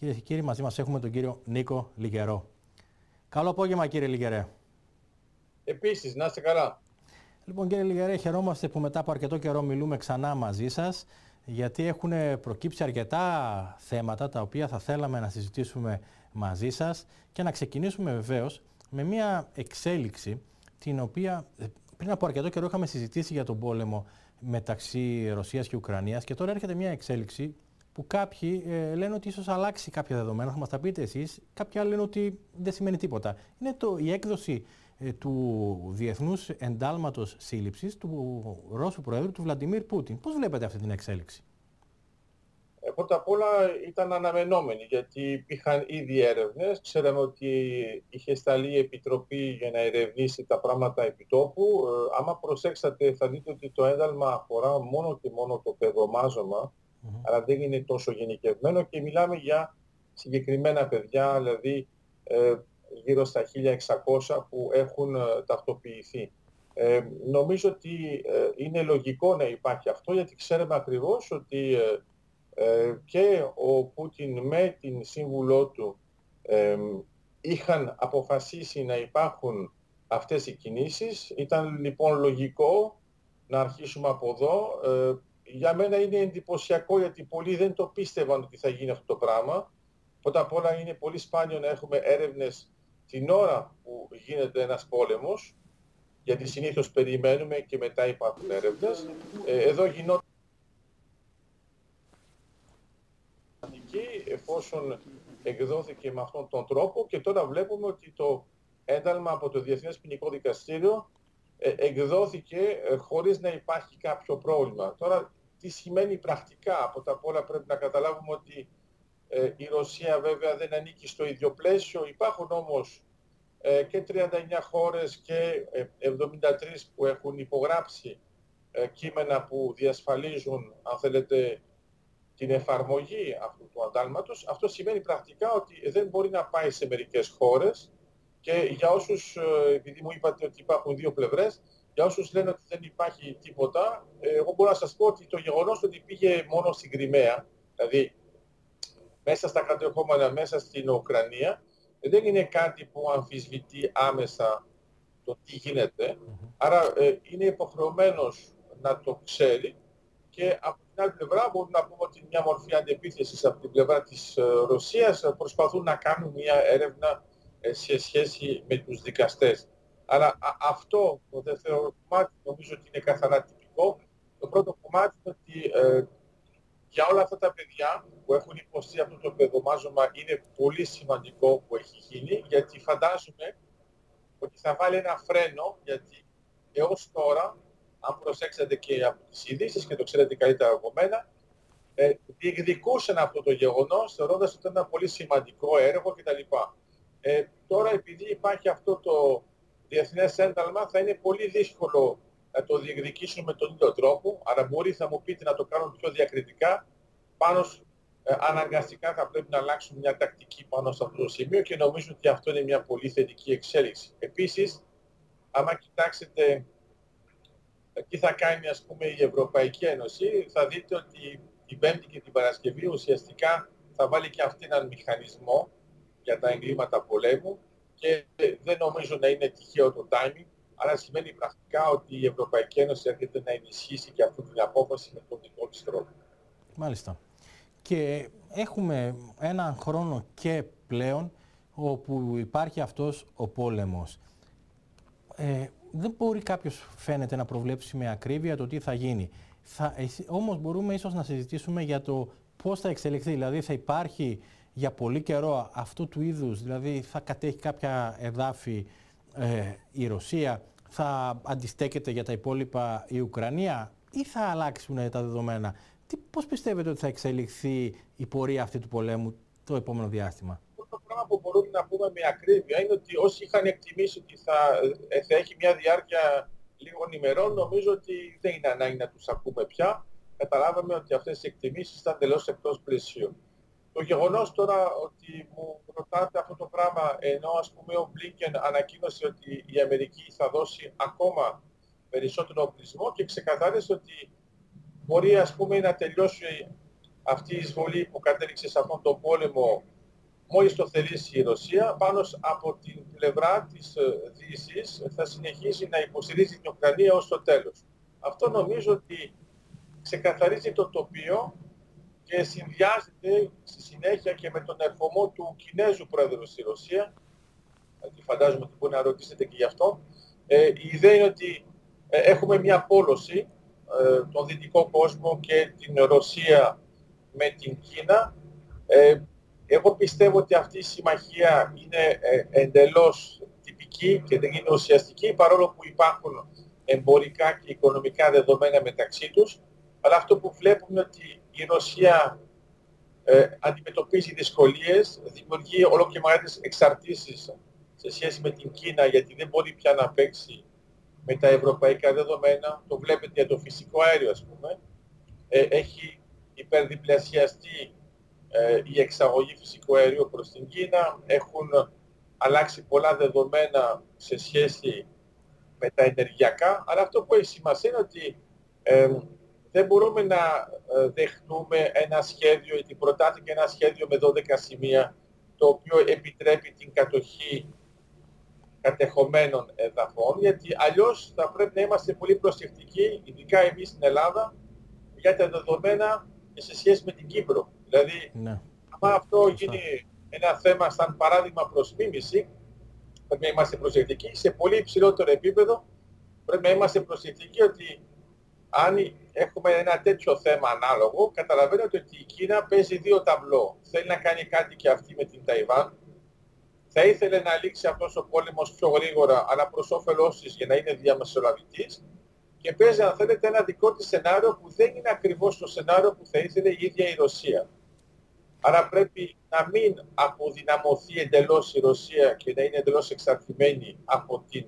Κυρίες και κύριοι, μαζί μας έχουμε τον κύριο Νίκο Λυγερό. Καλό απόγευμα, κύριε Λυγερέ. Επίσης, να είστε καλά. Λοιπόν, κύριε Λυγερέ, χαιρόμαστε που μετά από αρκετό καιρό μιλούμε ξανά μαζί σας, γιατί έχουν προκύψει αρκετά θέματα τα οποία θα θέλαμε να συζητήσουμε μαζί σας και να ξεκινήσουμε βεβαίως με μια εξέλιξη την οποία πριν από αρκετό καιρό είχαμε συζητήσει για τον πόλεμο μεταξύ Ρωσίας και Ουκρανίας και τώρα έρχεται μια εξέλιξη που κάποιοι λένε ότι ίσως αλλάξει κάποια δεδομένα, θα μας τα πείτε εσείς, κάποιοι άλλοι λένε ότι δεν σημαίνει τίποτα. Είναι η έκδοση του Διεθνούς Εντάλματος Σύλληψης του Ρώσου Προέδρου, του Βλαντιμίρ Πούτιν. Πώς βλέπετε αυτή την εξέλιξη? Πρώτα απ' όλα ήταν αναμενόμενη, γιατί υπήρχαν ήδη έρευνες. Ξέραμε ότι είχε σταλεί η Επιτροπή για να ερευνήσει τα πράγματα επιτόπου. Άμα προσέξατε θα δείτε ότι το ένταλμα αφορά μόνο και μόνο το παιδομάζωμα, αλλά δεν είναι τόσο γενικευμένο και μιλάμε για συγκεκριμένα παιδιά, δηλαδή γύρω στα 1.600 που έχουν ταυτοποιηθεί. Νομίζω ότι είναι λογικό να υπάρχει αυτό, γιατί ξέρουμε ακριβώς ότι και ο Πούτιν με την σύμβουλό του είχαν αποφασίσει να υπάρχουν αυτές οι κινήσεις. Ήταν λοιπόν λογικό να αρχίσουμε από εδώ. Για μένα είναι εντυπωσιακό, γιατί πολλοί δεν το πίστευαν ότι θα γίνει αυτό το πράγμα. Πρώτα απ' όλα είναι πολύ σπάνιο να έχουμε έρευνες την ώρα που γίνεται ένας πόλεμος, γιατί συνήθως περιμένουμε και μετά υπάρχουν έρευνες. Εδώ γινόταν εφόσον εκδόθηκε με αυτόν τον τρόπο και τώρα βλέπουμε ότι το ένταλμα από το Διεθνές Ποινικό Δικαστήριο εκδόθηκε χωρίς να υπάρχει κάποιο πρόβλημα. Τώρα τι σημαίνει πρακτικά? Πρώτα απ' όλα πρέπει να καταλάβουμε ότι η Ρωσία βέβαια δεν ανήκει στο ίδιο πλαίσιο. Υπάρχουν όμως και 39 χώρες και 73 που έχουν υπογράψει κείμενα που διασφαλίζουν, αν θέλετε, την εφαρμογή αυτού του αντάλματος. Αυτό σημαίνει πρακτικά ότι δεν μπορεί να πάει σε μερικές χώρες και για όσους, επειδή μου είπατε ότι υπάρχουν δύο πλευρές, για όσους λένε ότι δεν υπάρχει τίποτα, εγώ μπορώ να σας πω ότι το γεγονός ότι πήγε μόνο στην Κριμαία, δηλαδή μέσα στα κατεχόμενα, μέσα στην Ουκρανία, δεν είναι κάτι που αμφισβητεί άμεσα το τι γίνεται. Άρα είναι υποχρεωμένος να το ξέρει και από την άλλη πλευρά μπορούμε να πούμε ότι μια μορφή αντεπίθεσης από την πλευρά της Ρωσίας, προσπαθούν να κάνουν μια έρευνα σε σχέση με τους δικαστές. Αλλά αυτό το δεύτερο κομμάτι νομίζω ότι είναι καθαρά τυπικό. Το πρώτο κομμάτι είναι ότι για όλα αυτά τα παιδιά που έχουν υποστεί αυτό το παιδομάζωμα είναι πολύ σημαντικό που έχει γίνει, γιατί φαντάζομαι ότι θα βάλει ένα φρένο, γιατί έως τώρα, αν προσέξατε και από τις ειδήσεις και το ξέρετε καλύτερα από μένα, διεκδικούσαν αυτό το γεγονός, θεωρώντας ότι ήταν ένα πολύ σημαντικό έργο κτλ. Τώρα επειδή υπάρχει αυτό το διεθνές ένταλμα, θα είναι πολύ δύσκολο να το διεκδικήσουν με τον ίδιο τρόπο, άρα μπορεί, θα μου πείτε, να το κάνουν πιο διακριτικά, πάνω αναγκαστικά θα πρέπει να αλλάξουν μια τακτική πάνω σε αυτό το σημείο και νομίζω ότι αυτό είναι μια πολύ θετική εξέλιξη. Επίσης, άμα κοιτάξετε τι θα κάνει, ας πούμε, η Ευρωπαϊκή Ένωση, θα δείτε ότι την Πέμπτη και την Παρασκευή ουσιαστικά θα βάλει και αυτή έναν μηχανισμό για τα εγκλήματα πολέμου και δεν νομίζω να είναι τυχαίο το timing, αλλά σημαίνει πρακτικά ότι η Ευρωπαϊκή Ένωση έρχεται να ενισχύσει και αυτή την απόφαση με τον δικό της τρόπο. Μάλιστα. Και έχουμε έναν χρόνο και πλέον όπου υπάρχει αυτός ο πόλεμος. Δεν μπορεί κάποιος, φαίνεται, να προβλέψει με ακρίβεια το τι θα γίνει. Όμως μπορούμε ίσως να συζητήσουμε για το πώς θα εξελιχθεί. Δηλαδή θα υπάρχει για πολύ καιρό αυτού του είδους, δηλαδή θα κατέχει κάποια εδάφη η Ρωσία, θα αντιστέκεται για τα υπόλοιπα η Ουκρανία ή θα αλλάξουν τα δεδομένα? Πώς πιστεύετε ότι θα εξελιχθεί η πορεία αυτή του πολέμου το επόμενο διάστημα? Το πράγμα που μπορούμε να πούμε με ακρίβεια είναι ότι όσοι είχαν εκτιμήσει ότι θα έχει μια διάρκεια λίγων ημερών, νομίζω ότι δεν είναι ανάγκη να τους ακούμε πια. Καταλάβαμε ότι αυτές οι εκτιμήσεις ήταν τελώς εκτός πλαισίου. Το γεγονός τώρα ότι μου ρωτάτε αυτό το πράγμα, ενώ, ας πούμε, ο Μπλίνκεν ανακοίνωσε ότι η Αμερική θα δώσει ακόμα περισσότερο οπλισμό και ξεκαθάρισε ότι μπορεί, ας πούμε, να τελειώσει αυτή η εισβολή που κατέληξε σε αυτόν τον πόλεμο μόλις το θελήσει η Ρωσία, πάνω από την πλευρά της Δύσης θα συνεχίσει να υποστηρίζει την Ουκρανία ως το τέλος. Αυτό νομίζω ότι ξεκαθαρίζει το τοπίο και συνδυάζεται στη συνέχεια και με τον ερχομό του Κινέζου Πρόεδρου στη Ρωσία, και φαντάζομαι ότι μπορεί να ρωτήσετε και γι' αυτό. Η ιδέα είναι ότι έχουμε μια πόλωση, τον δυτικό κόσμο και την Ρωσία με την Κίνα. Εγώ πιστεύω ότι αυτή η συμμαχία είναι εντελώς τυπική και δεν είναι ουσιαστική, παρόλο που υπάρχουν εμπορικά και οικονομικά δεδομένα μεταξύ τους. Αλλά αυτό που βλέπουμε είναι ότι η Ρωσία αντιμετωπίζει δυσκολίες, δημιουργεί όλο και μεγαλύτερες εξαρτήσεις σε σχέση με την Κίνα, γιατί δεν μπορεί πια να παίξει με τα ευρωπαϊκά δεδομένα. Το βλέπετε για το φυσικό αέριο, ας πούμε. Έχει υπερδιπλασιαστεί η εξαγωγή φυσικού αερίου προς την Κίνα. Έχουν αλλάξει πολλά δεδομένα σε σχέση με τα ενεργειακά. Αλλά αυτό που έχει σημασία είναι ότι δεν μπορούμε να δεχτούμε ένα σχέδιο, γιατί προτάθηκε ένα σχέδιο με 12 σημεία, το οποίο επιτρέπει την κατοχή κατεχομένων εδαφών, γιατί αλλιώς θα πρέπει να είμαστε πολύ προσεκτικοί, ειδικά εμείς στην Ελλάδα, για τα δεδομένα σε σχέση με την Κύπρο. Δηλαδή, ναι, άμα αυτό γίνει ένα θέμα σαν παράδειγμα προς μίμηση, πρέπει να είμαστε προσεκτικοί. Σε πολύ υψηλότερο επίπεδο πρέπει να είμαστε προσεκτικοί ότι αν έχουμε ένα τέτοιο θέμα ανάλογο, καταλαβαίνετε ότι η Κίνα παίζει δύο ταμπλό. Θέλει να κάνει κάτι και αυτή με την Ταϊβάν. Θα ήθελε να λήξει αυτός ο πόλεμος πιο γρήγορα, αλλά προς όφελός της, για να είναι διαμεσολαβητής. Και παίζει, αν θέλετε, ένα δικό της σενάριο που δεν είναι ακριβώς το σενάριο που θα ήθελε η ίδια η Ρωσία. Άρα πρέπει να μην αποδυναμωθεί εντελώς η Ρωσία και να είναι εντελώς εξαρτημένη από την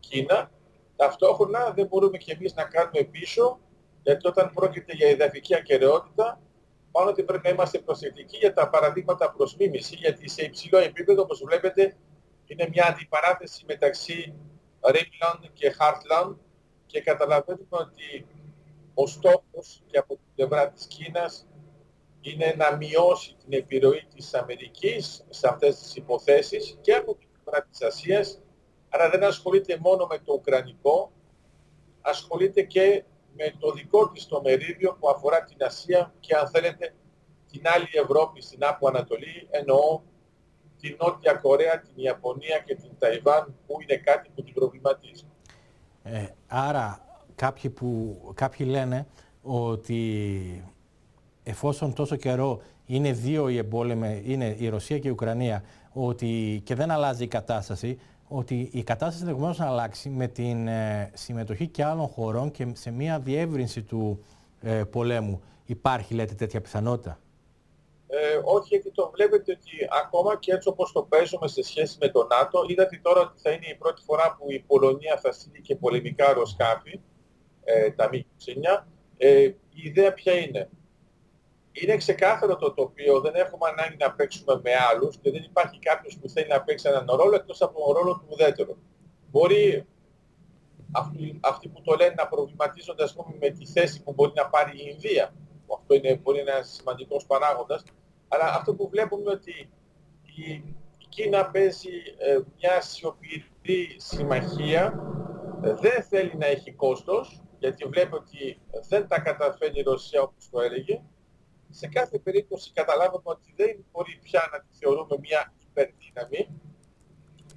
Κίνα. Ταυτόχρονα δεν μπορούμε και εμείς να κάνουμε πίσω, γιατί όταν πρόκειται για εδαφική ακεραιότητα, πάνω ότι πρέπει να είμαστε προσεκτικοί για τα παραδείγματα προς μίμηση, γιατί σε υψηλό επίπεδο, όπως βλέπετε, είναι μια αντιπαράθεση μεταξύ Rimland και Heartland, και καταλαβαίνουμε ότι ο στόχος και από την πλευρά της Κίνας είναι να μειώσει την επιρροή της Αμερικής σε αυτές τις υποθέσεις και από την πλευρά της Ασίας. Άρα δεν ασχολείται μόνο με το ουκρανικό, ασχολείται και με το δικό της το μερίδιο που αφορά την Ασία και, αν θέλετε, την άλλη Ευρώπη στην Άπο Ανατολή, εννοώ την Νότια Κορέα, την Ιαπωνία και την Ταϊβάν, που είναι κάτι που την προβληματίζει. Άρα κάποιοι λένε ότι εφόσον τόσο καιρό είναι δύο οι εμπόλεμοι, είναι η Ρωσία και η Ουκρανία, ότι και δεν αλλάζει η κατάσταση, ότι η κατάσταση ενδεχομένως να αλλάξει με την συμμετοχή και άλλων χωρών και σε μια διεύρυνση του πολέμου. Υπάρχει, λέτε, τέτοια πιθανότητα? Όχι, γιατί το βλέπετε ότι ακόμα και έτσι όπως το παίζουμε σε σχέση με το ΝΑΤΟ, είδατε τώρα ότι θα είναι η πρώτη φορά που η Πολωνία θα στείλει και πολεμικά αεροσκάφη, τα MiG-29. Η ιδέα ποια είναι? Είναι ξεκάθαρο το τοπίο, δεν έχουμε ανάγκη να παίξουμε με άλλους και δεν υπάρχει κάποιος που θέλει να παίξει έναν ρόλο εκτός από τον ρόλο του ουδέτερου. Μπορεί αυτοί που το λένε να προβληματίζονται, ας πούμε, με τη θέση που μπορεί να πάρει η Ινδία, που αυτό μπορεί να είναι ένας σημαντικός παράγοντας, αλλά αυτό που βλέπουμε είναι ότι η Κίνα παίζει μια σιωπηρή συμμαχία, δεν θέλει να έχει κόστος, γιατί βλέπει ότι δεν τα καταφέρει η Ρωσία όπως το έλεγε. Σε κάθε περίπτωση καταλάβαμε ότι δεν μπορεί πια να τη θεωρούμε μια υπερδύναμη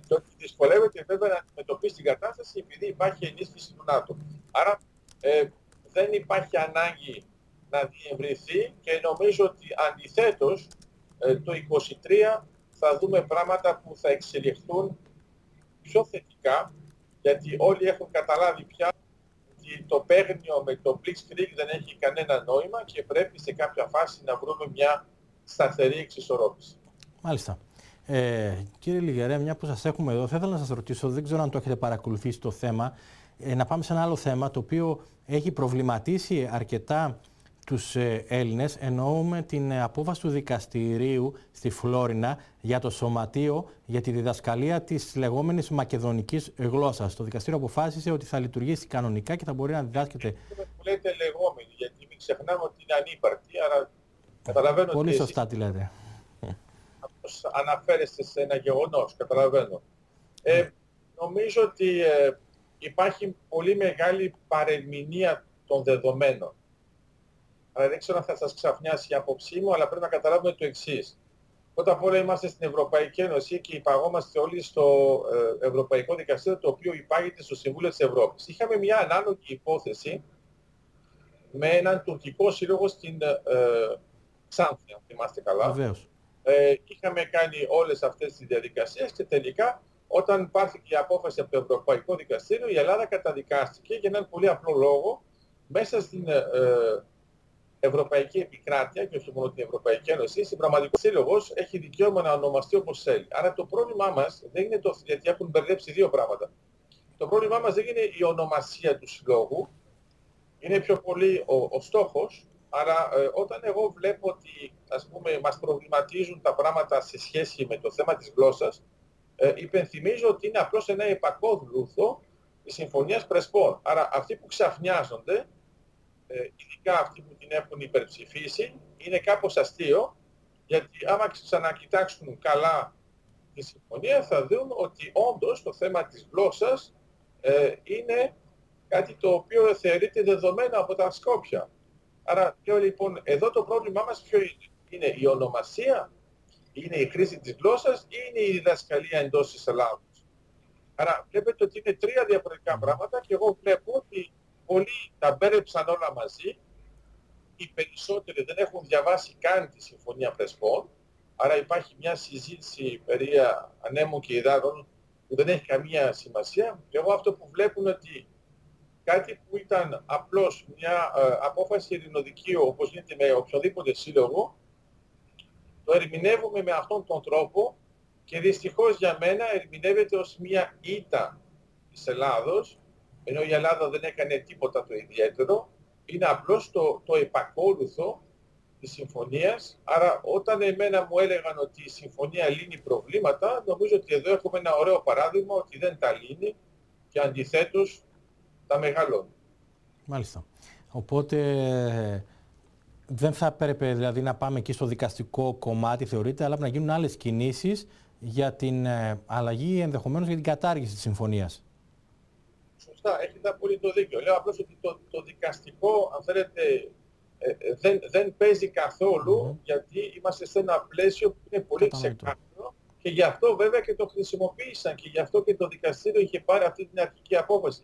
και ότι δυσκολεύεται βέβαια να αντιμετωπίσει την κατάσταση επειδή υπάρχει ενίσχυση του ΝΑΤΟ. Άρα δεν υπάρχει ανάγκη να διευρυνθεί και νομίζω ότι αντιθέτως το 2023 θα δούμε πράγματα που θα εξελιχθούν πιο θετικά, γιατί όλοι έχουν καταλάβει πια ότι το παίγνιο με το Blitzkrieg δεν έχει κανένα νόημα και πρέπει σε κάποια φάση να βρούμε μια σταθερή εξισορρόπηση. Μάλιστα. Κύριε Λυγερέ, μια που σας έχουμε εδώ, θα ήθελα να σας ρωτήσω, δεν ξέρω αν το έχετε παρακολουθήσει το θέμα, να πάμε σε ένα άλλο θέμα το οποίο έχει προβληματίσει αρκετά τους Έλληνες, εννοούμε την απόφαση του δικαστηρίου στη Φλόρινα για το σωματείο για τη διδασκαλία της λεγόμενης μακεδονικής γλώσσας. Το δικαστήριο αποφάσισε ότι θα λειτουργήσει κανονικά και θα μπορεί να διδάσκεται. Λέτε λεγόμενη, γιατί μην ξεχνάμε ότι είναι ανύπαρκτη, άρα Καταλαβαίνω πολύ σωστά τι λέτε. Αυτός αναφέρεστε σε ένα γεγονός, καταλαβαίνω. Νομίζω ότι υπάρχει πολύ μεγάλη παρερμηνία των δεδομένων. Αλλά δεν ξέρω αν θα σας ξαφνιάσει η άποψή μου, αλλά πρέπει να καταλάβουμε το εξής. Πρώτα απ' όλα είμαστε στην Ευρωπαϊκή Ένωση και υπαγόμαστε όλοι στο Ευρωπαϊκό Δικαστήριο, το οποίο υπάγεται στο Συμβούλιο της Ευρώπης. Είχαμε μια ανάλογη υπόθεση με έναν τουρκικό σύλλογο στην Ξάνθη, αν θυμάστε καλά. Είχαμε κάνει όλες αυτές τις διαδικασίες και τελικά όταν πάρθηκε η απόφαση από το Ευρωπαϊκό Δικαστήριο, η Ελλάδα καταδικάστηκε για έναν πολύ απλό λόγο μέσα στην Ευρωπαϊκή Επικράτεια και όχι μόνο την Ευρωπαϊκή Ένωση. Στην πραγματικότητα, ο σύλλογος έχει δικαίωμα να ονομαστεί όπως θέλει. Άρα το πρόβλημά μας δεν είναι το. Γιατί έχουν μπερδέψει δύο πράγματα. Το πρόβλημά μας δεν είναι η ονομασία του συλλόγου, είναι πιο πολύ ο στόχος. Άρα όταν εγώ βλέπω ότι, ας πούμε, μας προβληματίζουν τα πράγματα σε σχέση με το θέμα της γλώσσας, υπενθυμίζω ότι είναι απλώς ένα επακόλουθο της Συμφωνίας Πρεσπών. Άρα αυτοί που ξαφνιάζονται, ειδικά αυτοί που την έχουν υπερψηφίσει, είναι κάπως αστείο, γιατί άμα ξανακοιτάξουν καλά τη συμφωνία θα δουν ότι όντως το θέμα της γλώσσας είναι κάτι το οποίο θεωρείται δεδομένο από τα Σκόπια. Άρα λέω, λοιπόν, εδώ το πρόβλημά μας ποιο είναι? Είναι η ονομασία, είναι η χρήση της γλώσσας ή είναι η διδασκαλία εντός της Ελλάδος? Άρα βλέπετε ότι είναι τρία διαφορετικά πράγματα και εγώ βλέπω ότι πολλοί τα μπέρεψαν όλα μαζί, οι περισσότεροι δεν έχουν διαβάσει καν τη Συμφωνία Πρεσπών, άρα υπάρχει μια συζήτηση περί ανέμου και υδάτων που δεν έχει καμία σημασία. Εγώ αυτό που βλέπουν ότι κάτι που ήταν απλώς μια απόφαση ειρηνοδικείου, όπως γίνεται με οποιοδήποτε σύλλογο, το ερμηνεύουμε με αυτόν τον τρόπο και δυστυχώς για μένα ερμηνεύεται ως μια ήττα της Ελλάδος, ενώ η Ελλάδα δεν έκανε τίποτα το ιδιαίτερο, είναι απλώς το επακόλουθο της συμφωνίας. Άρα όταν εμένα μου έλεγαν ότι η συμφωνία λύνει προβλήματα, νομίζω ότι εδώ έχουμε ένα ωραίο παράδειγμα ότι δεν τα λύνει και αντιθέτως τα μεγαλώνει. Μάλιστα. Οπότε δεν θα έπρεπε δηλαδή να πάμε εκεί στο δικαστικό κομμάτι, θεωρείται, αλλά να γίνουν άλλες κινήσεις για την αλλαγή, ενδεχομένως για την κατάργηση της συμφωνίας. Σωστά, έχετε απόλυτο δίκιο. Λέω απλώς ότι το δικαστικό, αν θέλετε, δεν παίζει καθόλου, γιατί είμαστε σε ένα πλαίσιο που είναι πολύ ξεκάθαρο και γι' αυτό βέβαια και το χρησιμοποίησαν και γι' αυτό και το δικαστήριο είχε πάρει αυτή την αρχική απόφαση.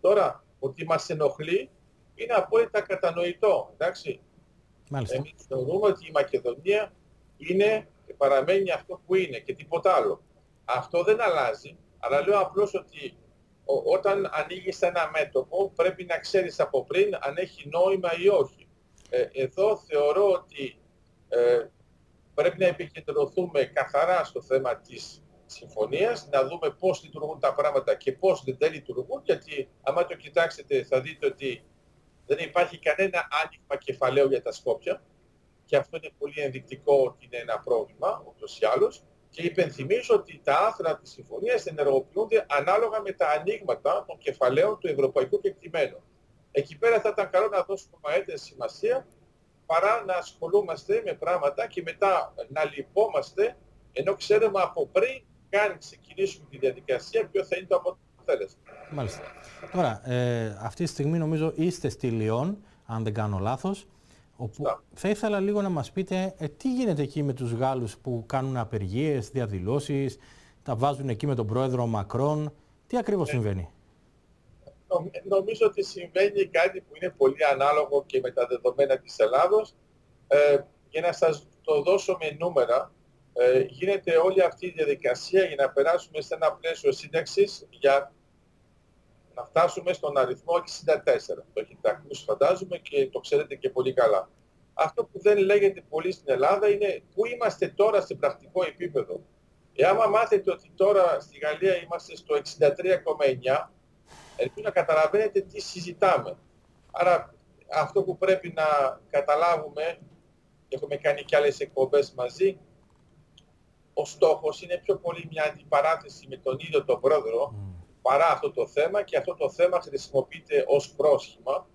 Τώρα, ότι μας ενοχλεί είναι απόλυτα κατανοητό, εντάξει. Μάλιστα. Εμείς θεωρούμε ότι η Μακεδονία είναι και παραμένει αυτό που είναι και τίποτα άλλο. Αυτό δεν αλλάζει, αλλά λέω απλώς ότι όταν ανοίγεις ένα μέτωπο πρέπει να ξέρεις από πριν αν έχει νόημα ή όχι. Εδώ θεωρώ ότι πρέπει να επικεντρωθούμε καθαρά στο θέμα της συμφωνίας, να δούμε πώς λειτουργούν τα πράγματα και πώς δεν λειτουργούν, γιατί άμα το κοιτάξετε θα δείτε ότι δεν υπάρχει κανένα άνοιγμα κεφαλαίου για τα Σκόπια και αυτό είναι πολύ ενδεικτικό ότι είναι ένα πρόβλημα, ούτως ή άλλως. Και υπενθυμίζω ότι τα άθρα της συμφωνίας ενεργοποιούνται ανάλογα με τα ανοίγματα των κεφαλαίων του ευρωπαϊκού κεκτημένου. Εκεί πέρα θα ήταν καλό να δώσουμε μεγαλύτερη σημασία παρά να ασχολούμαστε με πράγματα και μετά να λυπόμαστε, ενώ ξέρουμε από πριν καν ξεκινήσουμε τη διαδικασία ποιο θα είναι το αποτέλεσμα. Μάλιστα. Τώρα, αυτή τη στιγμή νομίζω είστε στη Λιόν, αν δεν κάνω λάθος. Θα ήθελα λίγο να μας πείτε τι γίνεται εκεί με τους Γάλλους που κάνουν απεργίες, διαδηλώσεις, τα βάζουν εκεί με τον πρόεδρο Μακρόν. Τι ακριβώς συμβαίνει? Νομίζω ότι συμβαίνει κάτι που είναι πολύ ανάλογο και με τα δεδομένα της Ελλάδος. Για να σας το δώσω με νούμερα, γίνεται όλη αυτή η διαδικασία για να περάσουμε σε ένα πλαίσιο σύνταξης για να φτάσουμε στον αριθμό 64. Το έχετε ακούσει, φαντάζομαι, και το ξέρετε και πολύ καλά. Αυτό που δεν λέγεται πολύ στην Ελλάδα είναι πού είμαστε τώρα σε πρακτικό επίπεδο. Άμα μάθετε ότι τώρα στη Γαλλία είμαστε στο 63,9, ελπίζω να καταλαβαίνετε τι συζητάμε. Άρα αυτό που πρέπει να καταλάβουμε, έχουμε κάνει και άλλες εκπομπές μαζί, ο στόχος είναι πιο πολύ μια αντιπαράθεση με τον ίδιο τον πρόεδρο, παρά αυτό το θέμα, και αυτό το θέμα χρησιμοποιείται ως πρόσχημα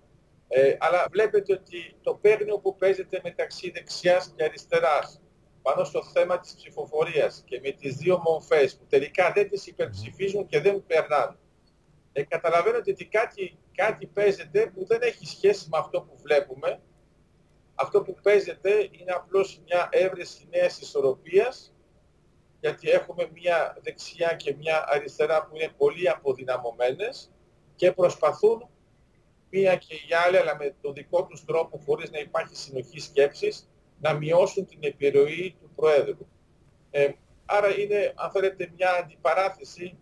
Αλλά βλέπετε ότι το παίγνιο που παίζεται μεταξύ δεξιάς και αριστεράς πάνω στο θέμα της ψηφοφορίας και με τις δύο μορφές που τελικά δεν τις υπερψηφίζουν και δεν περνάνε. Καταλαβαίνετε ότι κάτι παίζεται που δεν έχει σχέση με αυτό που βλέπουμε. Αυτό που παίζεται είναι απλώς μια έβρεση νέας ισορροπίας, γιατί έχουμε μια δεξιά και μια αριστερά που είναι πολύ αποδυναμωμένες και προσπαθούν μία και η άλλη, αλλά με τον δικό τους τρόπο, χωρίς να υπάρχει συνοχή σκέψης, να μειώσουν την επιρροή του Προέδρου. Άρα είναι, αν θέλετε, μια αντιπαράθεση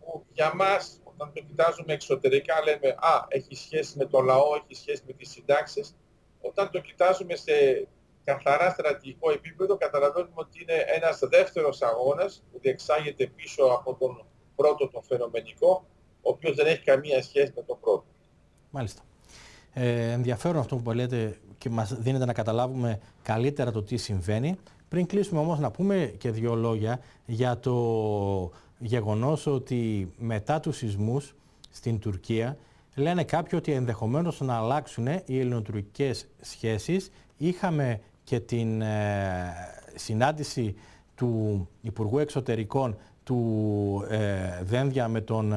που για μας, όταν το κοιτάζουμε εξωτερικά, λέμε «Α, έχει σχέση με τον λαό, έχει σχέση με τις συντάξεις». Όταν το κοιτάζουμε σε καθαρά στρατηγικό επίπεδο, καταλαβαίνουμε ότι είναι ένας δεύτερος αγώνας που διεξάγεται πίσω από τον πρώτο, τον φαινομενικό, ο οποίος δεν έχει καμία σχέση με τον πρώτο. Μάλιστα. Ενδιαφέρον αυτό που λέτε και μας δίνεται να καταλάβουμε καλύτερα το τι συμβαίνει. Πριν κλείσουμε όμως να πούμε και δύο λόγια για το γεγονός ότι μετά τους σεισμούς στην Τουρκία λένε κάποιοι ότι ενδεχομένως να αλλάξουν οι ελληνοτουρκικές σχέσεις. Είχαμε και την συνάντηση του Υπουργού Εξωτερικών του Δένδια με τον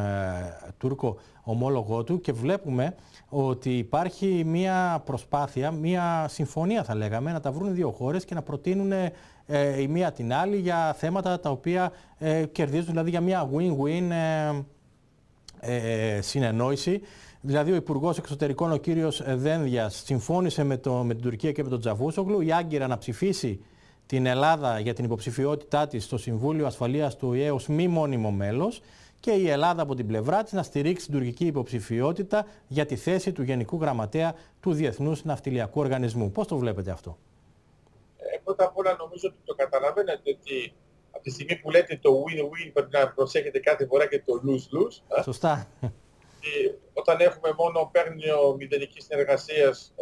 Τούρκο ομόλογό του και βλέπουμε ότι υπάρχει μία προσπάθεια, μία συμφωνία θα λέγαμε, να τα βρουν οι δύο χώρες και να προτείνουν η μία την άλλη για θέματα τα οποία κερδίζουν, δηλαδή για μία win-win συνεννόηση. Δηλαδή ο Υπουργός Εξωτερικών, ο κύριος Δένδιας, συμφώνησε με την Τουρκία και με τον Τζαβούσογλου, η Άγκυρα να ψηφίσει την Ελλάδα για την υποψηφιότητά της στο Συμβούλιο Ασφαλείας του ΟΗΕ ως μη μόνιμο μέλος και η Ελλάδα από την πλευρά της να στηρίξει την τουρκική υποψηφιότητα για τη θέση του Γενικού Γραμματέα του Διεθνούς Ναυτιλιακού Οργανισμού. Πώς το βλέπετε αυτό? Πρώτα απ' όλα νομίζω ότι το καταλαβαίνετε ότι από τη στιγμή που λέτε το win-win πρέπει να προσέχετε κάθε φορά και το lose-lose. Σωστά. Όταν έχουμε μόνο παίρνιο μηδενικής συνεργασίας,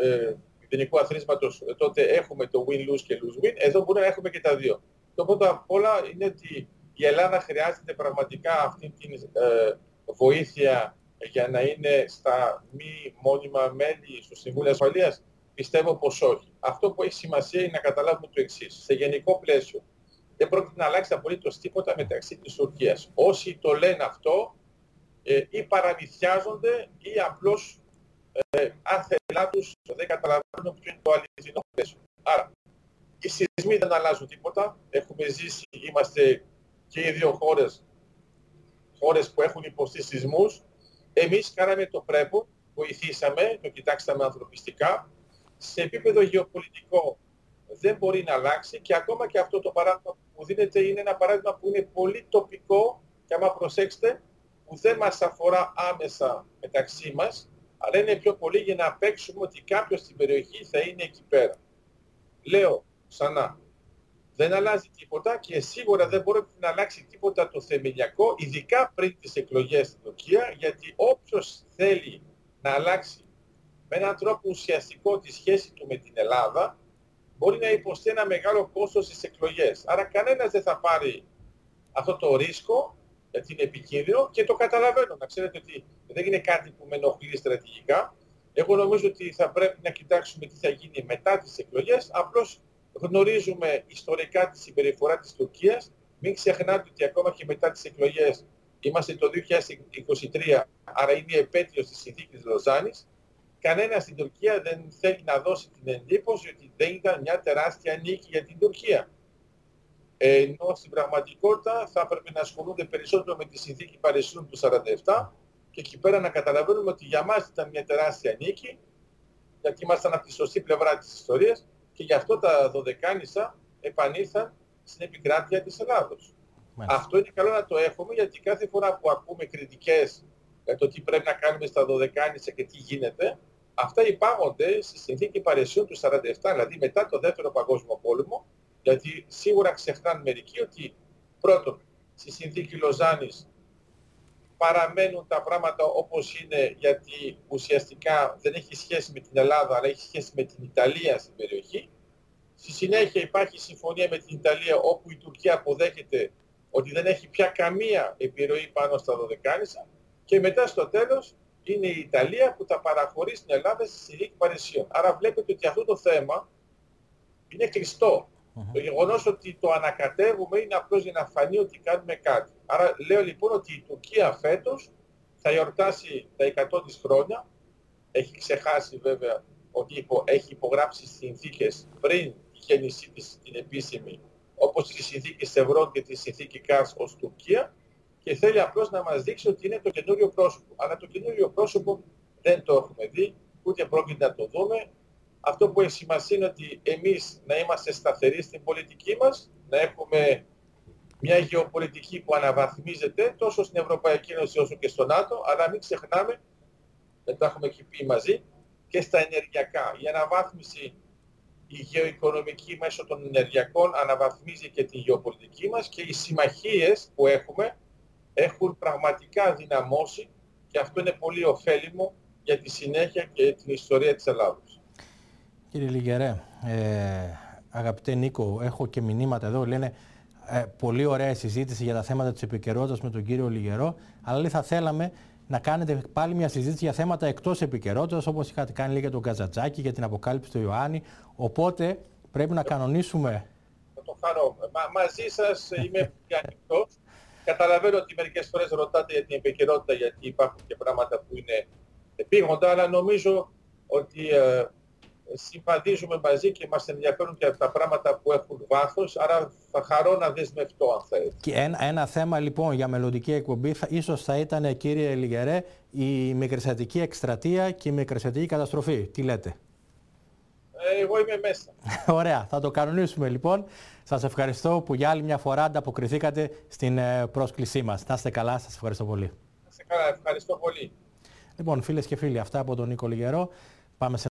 ποινικού αθροίσματος, τότε έχουμε το win-lose και lose-win. Εδώ μπορούμε να έχουμε και τα δύο. Το πρώτο απ' όλα είναι ότι η Ελλάδα χρειάζεται πραγματικά αυτή τη βοήθεια για να είναι στα μη μόνιμα μέλη στο Συμβούλιο Ασφαλείας. Πιστεύω πως όχι. Αυτό που έχει σημασία είναι να καταλάβουμε το εξής. Σε γενικό πλαίσιο δεν πρόκειται να αλλάξει απολύτως τίποτα μεταξύ της Τουρκίας. Όσοι το λένε αυτό ή παραμυθιάζονται ή απλώς αν θέλα τους δεν καταλαβαίνουν ποιο είναι το αληθινό πλαίσιο. Άρα, οι σεισμοί δεν αλλάζουν τίποτα. Έχουμε ζήσει, είμαστε και οι δύο χώρες που έχουν υποστεί σεισμούς. Εμείς κάναμε το πρέπει, βοηθήσαμε, το κοιτάξαμε ανθρωπιστικά. Σε επίπεδο γεωπολιτικό δεν μπορεί να αλλάξει και ακόμα και αυτό το παράδειγμα που δίνεται είναι ένα παράδειγμα που είναι πολύ τοπικό και άμα προσέξετε που δεν μας αφορά άμεσα μεταξύ μας, αλλά είναι πιο πολύ για να παίξουμε ότι κάποιος στην περιοχή θα είναι εκεί πέρα. Λέω ξανά, δεν αλλάζει τίποτα και σίγουρα δεν μπορεί να αλλάξει τίποτα το θεμελιακό, ειδικά πριν τις εκλογές στην Τουρκία, γιατί όποιος θέλει να αλλάξει με έναν τρόπο ουσιαστικό τη σχέση του με την Ελλάδα, μπορεί να υποστεί ένα μεγάλο κόστος στις εκλογές. Άρα κανένας δεν θα πάρει αυτό το ρίσκο, γιατί είναι επικίνδυνο και το καταλαβαίνω. Να ξέρετε ότι δεν είναι κάτι που με ενοχλεί στρατηγικά. Εγώ νομίζω ότι θα πρέπει να κοιτάξουμε τι θα γίνει μετά τις εκλογές. Απλώς γνωρίζουμε ιστορικά τη συμπεριφορά της Τουρκίας. Μην ξεχνάτε ότι ακόμα και μετά τις εκλογές είμαστε το 2023, άρα είναι η επέτειος της Συνθήκης Λοζάνης. Κανένας στην Τουρκία δεν θέλει να δώσει την εντύπωση ότι δεν ήταν μια τεράστια νίκη για την Τουρκία. Ενώ στην πραγματικότητα θα έπρεπε να ασχολούνται περισσότερο με τη Συνθήκη Παρισίων του 1947 και εκεί πέρα να καταλαβαίνουμε ότι για μας ήταν μια τεράστια νίκη, γιατί ήμασταν από τη σωστή πλευρά της ιστορίας και γι' αυτό τα Δωδεκάνησα επανήλθαν στην επικράτεια της Ελλάδος. Μάλιστα. Αυτό είναι καλό να το έχουμε, γιατί κάθε φορά που ακούμε κριτικές για το τι πρέπει να κάνουμε στα Δωδεκάνησα και τι γίνεται, αυτά υπάγονται στη Συνθήκη Παρισίων του 1947, δηλαδή μετά το Δεύτερο Παγκόσμιο Πόλεμο. Γιατί σίγουρα ξεχνάνε μερικοί ότι πρώτον, στη Συνθήκη Λοζάνης παραμένουν τα πράγματα όπως είναι, γιατί ουσιαστικά δεν έχει σχέση με την Ελλάδα, αλλά έχει σχέση με την Ιταλία στην περιοχή. Στη συνέχεια υπάρχει συμφωνία με την Ιταλία, όπου η Τουρκία αποδέχεται ότι δεν έχει πια καμία επιρροή πάνω στα Δωδεκάνησα. Και μετά στο τέλος, είναι η Ιταλία που τα παραχωρεί στην Ελλάδα στη Συνθήκη Παρισίων. Άρα βλέπετε ότι αυτό το θέμα είναι κλειστό. Mm-hmm. Το γεγονός ότι το ανακατεύουμε είναι απλώς για να φανεί ότι κάνουμε κάτι. Άρα λέω λοιπόν ότι η Τουρκία φέτος θα γιορτάσει τα 100 της χρόνια. Έχει ξεχάσει βέβαια ότι έχει υπογράψει συνθήκες πριν τη γέννησή της την επίσημη, όπως τη συνθήκη Σεβρών και τη συνθήκη ΚΑΣ ως Τουρκία, και θέλει απλώς να μας δείξει ότι είναι το καινούριο πρόσωπο. Αλλά το καινούριο πρόσωπο δεν το έχουμε δει, ούτε πρόκειται να το δούμε. Αυτό που έχει σημασία είναι ότι εμείς να είμαστε σταθεροί στην πολιτική μας, να έχουμε μια γεωπολιτική που αναβαθμίζεται τόσο στην Ευρωπαϊκή Ένωση όσο και στο ΝΑΤΟ, αλλά μην ξεχνάμε, δεν τα έχουμε εκεί πει μαζί, και στα ενεργειακά. Η αναβάθμιση, η γεωοικονομική μέσω των ενεργειακών αναβαθμίζει και τη γεωπολιτική μας, και οι συμμαχίες που έχουμε έχουν πραγματικά δυναμώσει, και αυτό είναι πολύ ωφέλιμο για τη συνέχεια και την ιστορία της Ελλάδος. Κύριε Λυγερέ, αγαπητέ Νίκο, έχω και μηνύματα εδώ, λένε πολύ ωραία συζήτηση για τα θέματα της επικαιρότητας με τον κύριο Λυγερό, αλλά λέει, θα θέλαμε να κάνετε πάλι μια συζήτηση για θέματα εκτός επικαιρότητας, όπως είχατε κάνει λέει, για τον Καζαντζάκη, για την αποκάλυψη του Ιωάννη, οπότε πρέπει να κανονίσουμε. Θα το χαρώ. Μαζί σας είμαι ανοιχτός. Καταλαβαίνω ότι μερικές φορές ρωτάτε για την επικαιρότητα, γιατί υπάρχουν και πράγματα που είναι επίγοντα, αλλά νομίζω ότι συμπαντίζουμε μαζί και μας ενδιαφέρουν και τα πράγματα που έχουν βάθος, άρα θα χαρώ να δεσμευτώ αν θέλετε. Και ένα θέμα λοιπόν για μελλοντική εκπομπή ίσως θα ήταν, κύριε Λυγερέ, η μικρασιατική εκστρατεία και η μικρασιατική καταστροφή. Τι λέτε? Εγώ είμαι μέσα. Ωραία, θα το κανονίσουμε λοιπόν. Σας ευχαριστώ που για άλλη μια φορά ανταποκριθήκατε στην πρόσκλησή μας. Να είστε καλά, σας ευχαριστώ πολύ. Να είστε καλά, ευχαριστώ πολύ. Λοιπόν, φίλες και φίλοι, αυτά από τον Νίκο Λυγερό. Πάμε σε